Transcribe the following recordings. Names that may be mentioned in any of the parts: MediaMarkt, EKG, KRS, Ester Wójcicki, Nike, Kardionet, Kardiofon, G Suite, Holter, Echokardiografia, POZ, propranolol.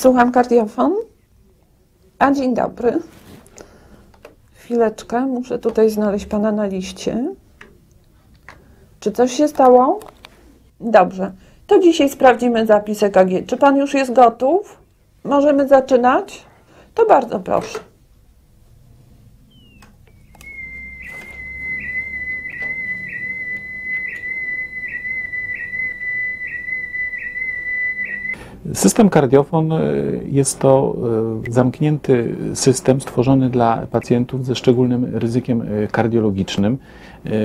Słucham, kardiofon. A dzień dobry. Chwileczkę, muszę tutaj znaleźć pana na liście. Czy coś się stało? Dobrze. To dzisiaj sprawdzimy zapis EKG. Czy pan już jest gotów? Możemy zaczynać? To bardzo proszę. System Kardiofon jest to zamknięty system stworzony dla pacjentów ze szczególnym ryzykiem kardiologicznym.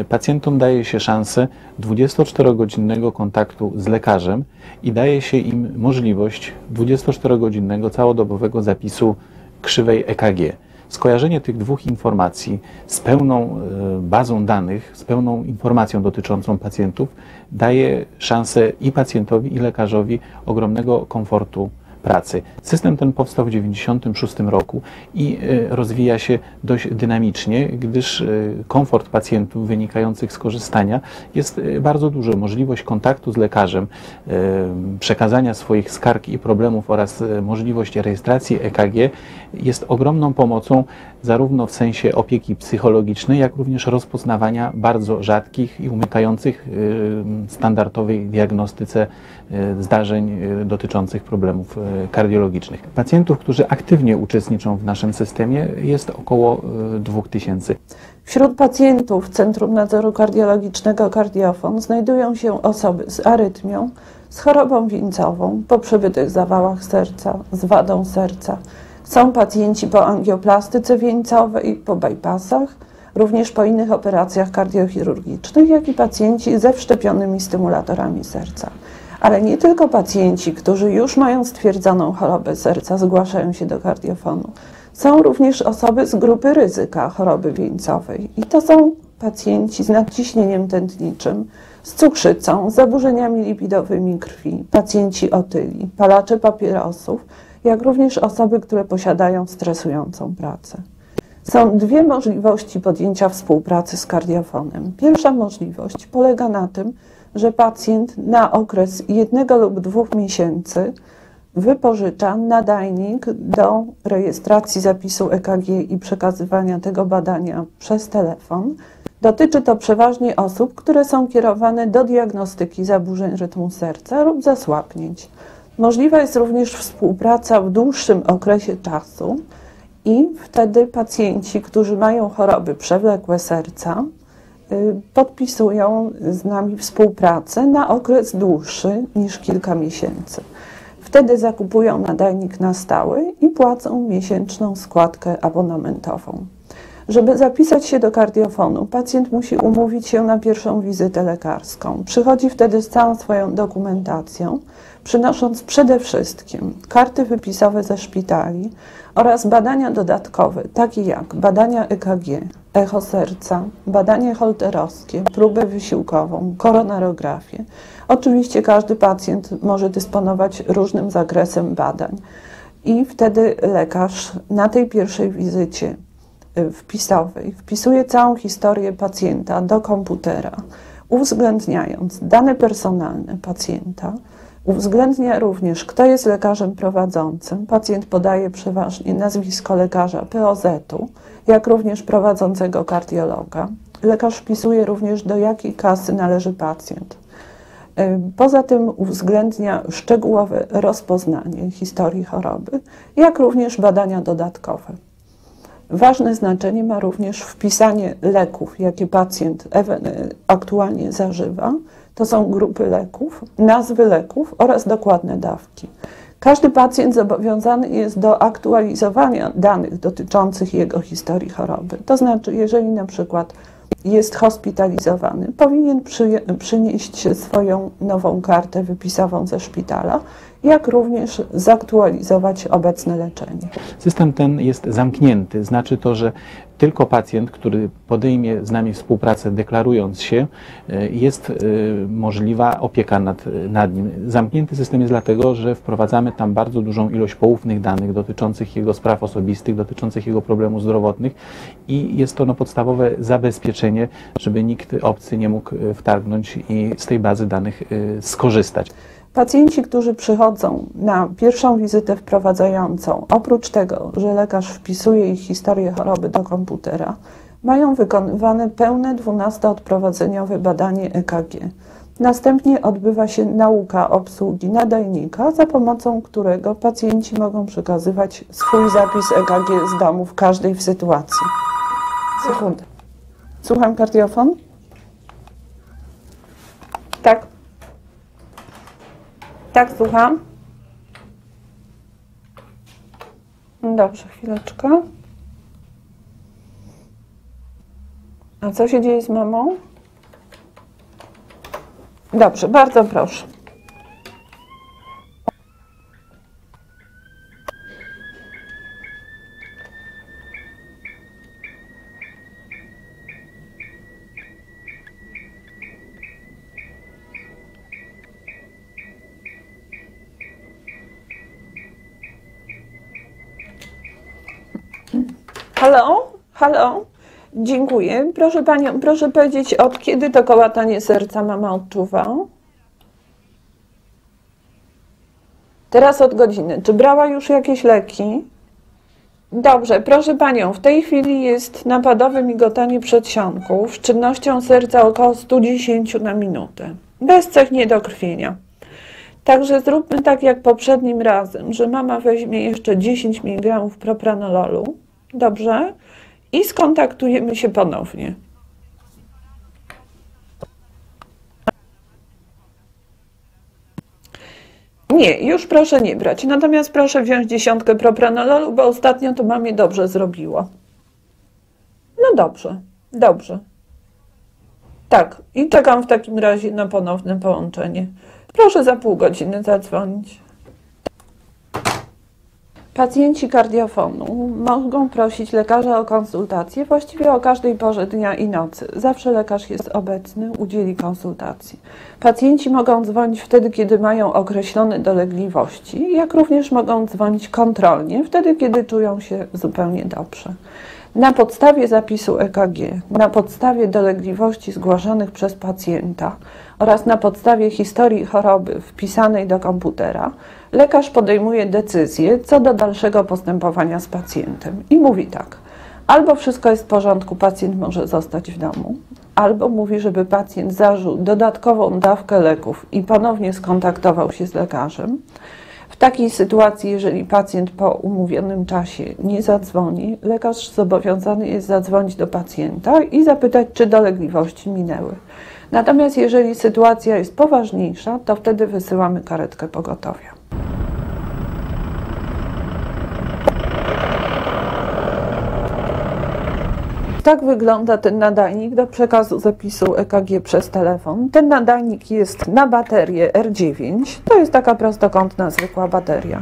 Pacjentom daje się szansę 24-godzinnego kontaktu z lekarzem i daje się im możliwość 24-godzinnego całodobowego zapisu krzywej EKG. Skojarzenie tych dwóch informacji z pełną bazą danych, z pełną informacją dotyczącą pacjentów daje szansę i pacjentowi, i lekarzowi ogromnego komfortu pracy. System ten powstał w 1996 roku i rozwija się dość dynamicznie, gdyż komfort pacjentów wynikających z korzystania jest bardzo duży. Możliwość kontaktu z lekarzem, przekazania swoich skarg i problemów oraz możliwość rejestracji EKG jest ogromną pomocą zarówno w sensie opieki psychologicznej, jak również rozpoznawania bardzo rzadkich i umykających standardowej diagnostyce zdarzeń dotyczących problemów kardiologicznych. Pacjentów, którzy aktywnie uczestniczą w naszym systemie, jest około 2000. Wśród pacjentów Centrum Nadzoru Kardiologicznego Kardiofon znajdują się osoby z arytmią, z chorobą wieńcową, po przebytych zawałach serca, z wadą serca. Są pacjenci po angioplastyce wieńcowej, po bypassach, również po innych operacjach kardiochirurgicznych, jak i pacjenci ze wszczepionymi stymulatorami serca. Ale nie tylko pacjenci, którzy już mają stwierdzoną chorobę serca, zgłaszają się do kardiofonu. Są również osoby z grupy ryzyka choroby wieńcowej i to są pacjenci z nadciśnieniem tętniczym, z cukrzycą, z zaburzeniami lipidowymi krwi, pacjenci otyli, palacze papierosów, jak również osoby, które posiadają stresującą pracę. Są dwie możliwości podjęcia współpracy z kardiophonem. Pierwsza możliwość polega na tym, że pacjent na okres 1 lub 2 miesięcy wypożycza nadajnik do rejestracji zapisu EKG i przekazywania tego badania przez telefon. Dotyczy to przeważnie osób, które są kierowane do diagnostyki zaburzeń rytmu serca lub zasłabnięć. Możliwa jest również współpraca w dłuższym okresie czasu i wtedy pacjenci, którzy mają choroby przewlekłe serca, podpisują z nami współpracę na okres dłuższy niż kilka miesięcy. Wtedy zakupują nadajnik na stałe i płacą miesięczną składkę abonamentową. Żeby zapisać się do kardiofonu, pacjent musi umówić się na pierwszą wizytę lekarską. Przychodzi wtedy z całą swoją dokumentacją, przynosząc przede wszystkim karty wypisowe ze szpitali oraz badania dodatkowe, takie jak badania EKG, echo serca, badanie holterowskie, próbę wysiłkową, koronarografię. Oczywiście każdy pacjent może dysponować różnym zakresem badań i wtedy lekarz na tej pierwszej wizycie wpisowej wpisuje całą historię pacjenta do komputera, uwzględniając dane personalne pacjenta, uwzględnia również, kto jest lekarzem prowadzącym. Pacjent podaje przeważnie nazwisko lekarza POZ-u, jak również prowadzącego kardiologa. Lekarz wpisuje również, do jakiej kasy należy pacjent. Poza tym uwzględnia szczegółowe rozpoznanie historii choroby, jak również badania dodatkowe. Ważne znaczenie ma również wpisanie leków, jakie pacjent aktualnie zażywa. To są grupy leków, nazwy leków oraz dokładne dawki. Każdy pacjent zobowiązany jest do aktualizowania danych dotyczących jego historii choroby. To znaczy, jeżeli na przykład jest hospitalizowany, powinien przynieść swoją nową kartę wypisową ze szpitala, jak również zaktualizować obecne leczenie. System ten jest zamknięty, znaczy to, że tylko pacjent, który podejmie z nami współpracę, deklarując się, jest możliwa opieka nad nim. Zamknięty system jest dlatego, że wprowadzamy tam bardzo dużą ilość poufnych danych dotyczących jego spraw osobistych, dotyczących jego problemów zdrowotnych i jest to podstawowe zabezpieczenie, żeby nikt obcy nie mógł wtargnąć i z tej bazy danych skorzystać. Pacjenci, którzy przychodzą na pierwszą wizytę wprowadzającą, oprócz tego, że lekarz wpisuje ich historię choroby do komputera, mają wykonywane pełne 12-odprowadzeniowe badanie EKG. Następnie odbywa się nauka obsługi nadajnika, za pomocą którego pacjenci mogą przekazywać swój zapis EKG z domu w każdej sytuacji. Sekundę. Słucham, kardiofon? Tak. Tak, słucham. Dobrze, chwileczkę. A co się dzieje z mamą? Dobrze, bardzo proszę. Halo? Halo? Dziękuję. Proszę panią, proszę powiedzieć, od kiedy to kołatanie serca mama odczuwa? Teraz od godziny. Czy brała już jakieś leki? Dobrze, proszę panią, w tej chwili jest napadowe migotanie przedsionków z czynnością serca około 110 na minutę. Bez cech niedokrwienia. Także zróbmy tak jak poprzednim razem, że mama weźmie jeszcze 10 mg propranololu. Dobrze? I skontaktujemy się ponownie. Nie, już proszę nie brać. Natomiast proszę wziąć 10 propranololu, bo ostatnio to mamie dobrze zrobiło. No dobrze, dobrze. Tak, i czekam w takim razie na ponowne połączenie. Proszę za pół godziny zadzwonić. Pacjenci kardiofonu mogą prosić lekarza o konsultację właściwie o każdej porze dnia i nocy. Zawsze lekarz jest obecny, udzieli konsultacji. Pacjenci mogą dzwonić wtedy, kiedy mają określone dolegliwości, jak również mogą dzwonić kontrolnie, wtedy, kiedy czują się zupełnie dobrze. Na podstawie zapisu EKG, na podstawie dolegliwości zgłaszanych przez pacjenta oraz na podstawie historii choroby wpisanej do komputera, lekarz podejmuje decyzję co do dalszego postępowania z pacjentem i mówi tak, albo wszystko jest w porządku, pacjent może zostać w domu, albo mówi, żeby pacjent zażył dodatkową dawkę leków i ponownie skontaktował się z lekarzem. W takiej sytuacji, jeżeli pacjent po umówionym czasie nie zadzwoni, lekarz zobowiązany jest zadzwonić do pacjenta i zapytać, czy dolegliwości minęły. Natomiast jeżeli sytuacja jest poważniejsza, to wtedy wysyłamy karetkę pogotowia. Tak wygląda ten nadajnik do przekazu zapisu EKG przez telefon. Ten nadajnik jest na baterię R9. To jest taka prostokątna, zwykła bateria.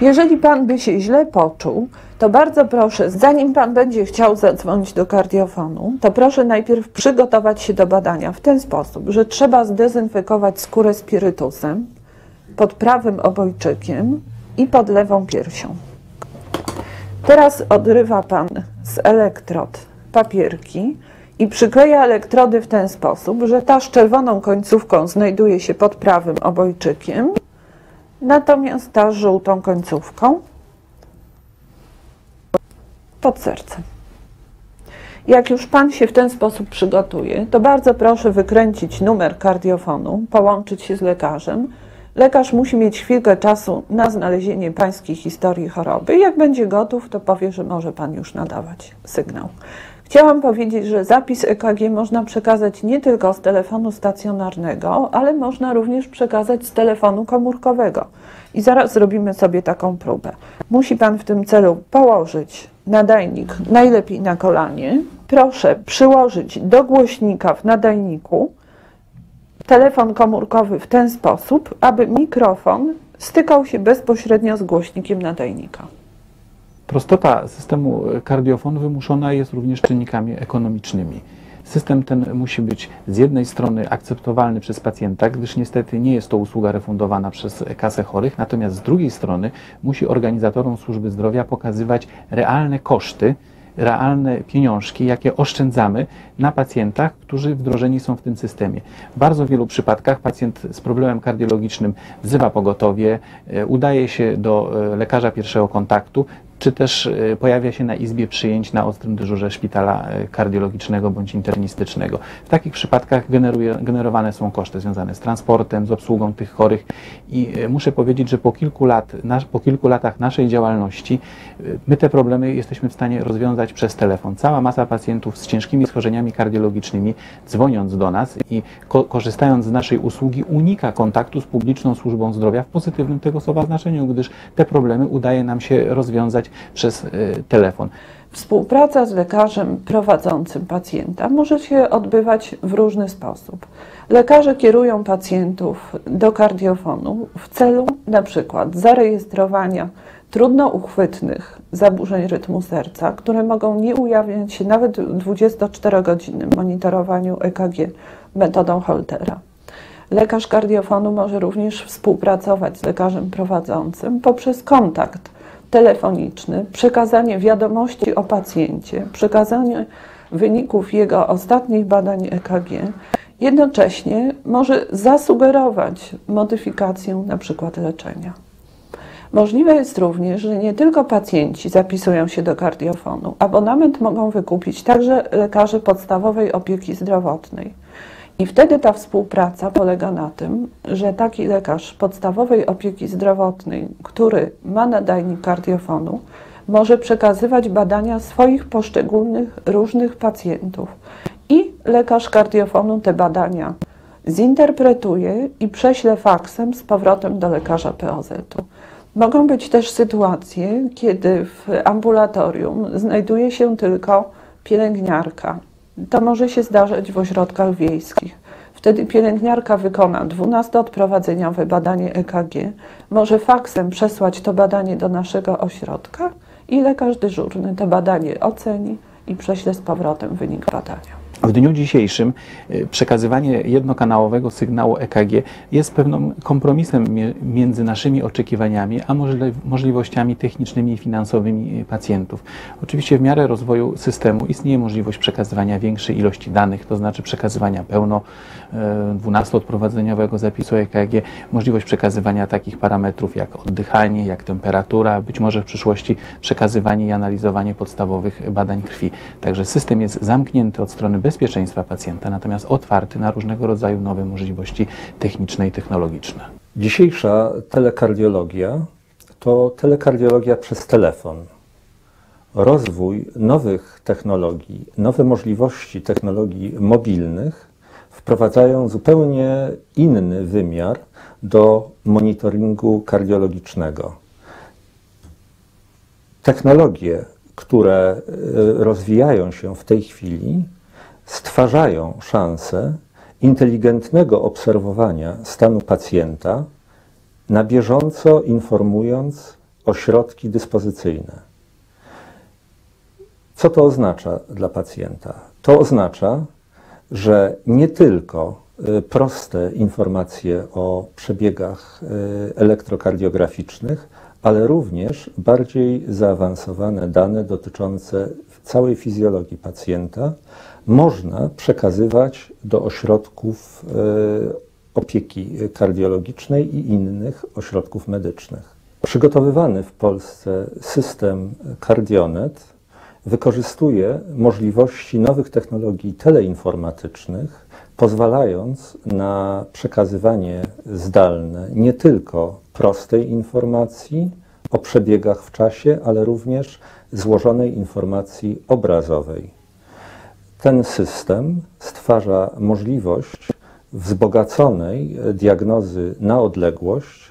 Jeżeli pan by się źle poczuł, to bardzo proszę, zanim pan będzie chciał zadzwonić do kardiofonu, to proszę najpierw przygotować się do badania w ten sposób, że trzeba zdezynfekować skórę spirytusem pod prawym obojczykiem i pod lewą piersią. Teraz odrywa pan z elektrod papierki i przykleja elektrody w ten sposób, że ta z czerwoną końcówką znajduje się pod prawym obojczykiem, natomiast ta z żółtą końcówką pod sercem. Jak już pan się w ten sposób przygotuje, to bardzo proszę wykręcić numer kardiofonu, połączyć się z lekarzem. Lekarz musi mieć chwilkę czasu na znalezienie pańskiej historii choroby. Jak będzie gotów, to powie, że może pan już nadawać sygnał. Chciałam powiedzieć, że zapis EKG można przekazać nie tylko z telefonu stacjonarnego, ale można również przekazać z telefonu komórkowego. I zaraz zrobimy sobie taką próbę. Musi pan w tym celu położyć nadajnik najlepiej na kolanie. Proszę przyłożyć do głośnika w nadajniku telefon komórkowy w ten sposób, aby mikrofon stykał się bezpośrednio z głośnikiem nadajnika. Prostota systemu kardiofon wymuszona jest również czynnikami ekonomicznymi. System ten musi być z jednej strony akceptowalny przez pacjenta, gdyż niestety nie jest to usługa refundowana przez kasę chorych, natomiast z drugiej strony musi organizatorom służby zdrowia pokazywać realne koszty realne pieniążki, jakie oszczędzamy na pacjentach, którzy wdrożeni są w tym systemie. W bardzo wielu przypadkach pacjent z problemem kardiologicznym wzywa pogotowie, udaje się do lekarza pierwszego kontaktu, czy też pojawia się na izbie przyjęć na ostrym dyżurze szpitala kardiologicznego bądź internistycznego. W takich przypadkach generowane są koszty związane z transportem, z obsługą tych chorych i muszę powiedzieć, że po kilku latach naszej działalności my te problemy jesteśmy w stanie rozwiązać przez telefon. Cała masa pacjentów z ciężkimi schorzeniami kardiologicznymi, dzwoniąc do nas i korzystając z naszej usługi, unika kontaktu z publiczną służbą zdrowia w pozytywnym tego słowa znaczeniu, gdyż te problemy udaje nam się rozwiązać przez telefon. Współpraca z lekarzem prowadzącym pacjenta może się odbywać w różny sposób. Lekarze kierują pacjentów do kardiofonu w celu np. zarejestrowania trudno uchwytnych zaburzeń rytmu serca, które mogą nie ujawniać się nawet w 24-godzinnym monitorowaniu EKG metodą Holtera. Lekarz kardiofonu może również współpracować z lekarzem prowadzącym poprzez kontakt telefoniczny, przekazanie wiadomości o pacjencie, przekazanie wyników jego ostatnich badań EKG, jednocześnie może zasugerować modyfikację np. leczenia. Możliwe jest również, że nie tylko pacjenci zapisują się do kardiofonu, abonament mogą wykupić także lekarze podstawowej opieki zdrowotnej. I wtedy ta współpraca polega na tym, że taki lekarz podstawowej opieki zdrowotnej, który ma nadajnik kardiofonu, może przekazywać badania swoich poszczególnych różnych pacjentów. I lekarz kardiofonu te badania zinterpretuje i prześle faksem z powrotem do lekarza POZ-u. Mogą być też sytuacje, kiedy w ambulatorium znajduje się tylko pielęgniarka. To może się zdarzać w ośrodkach wiejskich. Wtedy pielęgniarka wykona 12-odprowadzeniowe badanie EKG, może faksem przesłać to badanie do naszego ośrodka i lekarz dyżurny to badanie oceni i prześle z powrotem wynik badania. W dniu dzisiejszym przekazywanie jednokanałowego sygnału EKG jest pewnym kompromisem między naszymi oczekiwaniami a możliwościami technicznymi i finansowymi pacjentów. Oczywiście w miarę rozwoju systemu istnieje możliwość przekazywania większej ilości danych, to znaczy przekazywania pełno 12-odprowadzeniowego zapisu EKG, możliwość przekazywania takich parametrów jak oddychanie, jak temperatura, być może w przyszłości przekazywanie i analizowanie podstawowych badań krwi. Także system jest zamknięty od strony bezpieczeństwa pacjenta, natomiast otwarty na różnego rodzaju nowe możliwości techniczne i technologiczne. Dzisiejsza telekardiologia to telekardiologia przez telefon. Rozwój nowych technologii, nowe możliwości technologii mobilnych wprowadzają zupełnie inny wymiar do monitoringu kardiologicznego. Technologie, które rozwijają się w tej chwili, stwarzają szansę inteligentnego obserwowania stanu pacjenta, na bieżąco informując ośrodki dyspozycyjne. Co to oznacza dla pacjenta? To oznacza, że nie tylko proste informacje o przebiegach elektrokardiograficznych, ale również bardziej zaawansowane dane dotyczące całej fizjologii pacjenta można przekazywać do ośrodków opieki kardiologicznej i innych ośrodków medycznych. Przygotowywany w Polsce system Kardionet wykorzystuje możliwości nowych technologii teleinformatycznych, pozwalając na przekazywanie zdalne nie tylko prostej informacji o przebiegach w czasie, ale również złożonej informacji obrazowej. Ten system stwarza możliwość wzbogaconej diagnozy na odległość,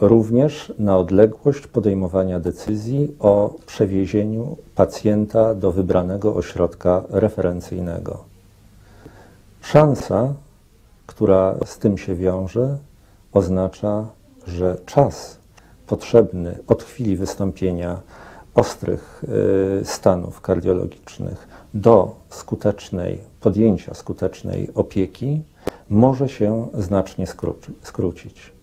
również na odległość podejmowania decyzji o przewiezieniu pacjenta do wybranego ośrodka referencyjnego. Szansa, która z tym się wiąże, oznacza, że czas potrzebny od chwili wystąpienia ostrych stanów kardiologicznych do podjęcia skutecznej opieki może się znacznie skrócić.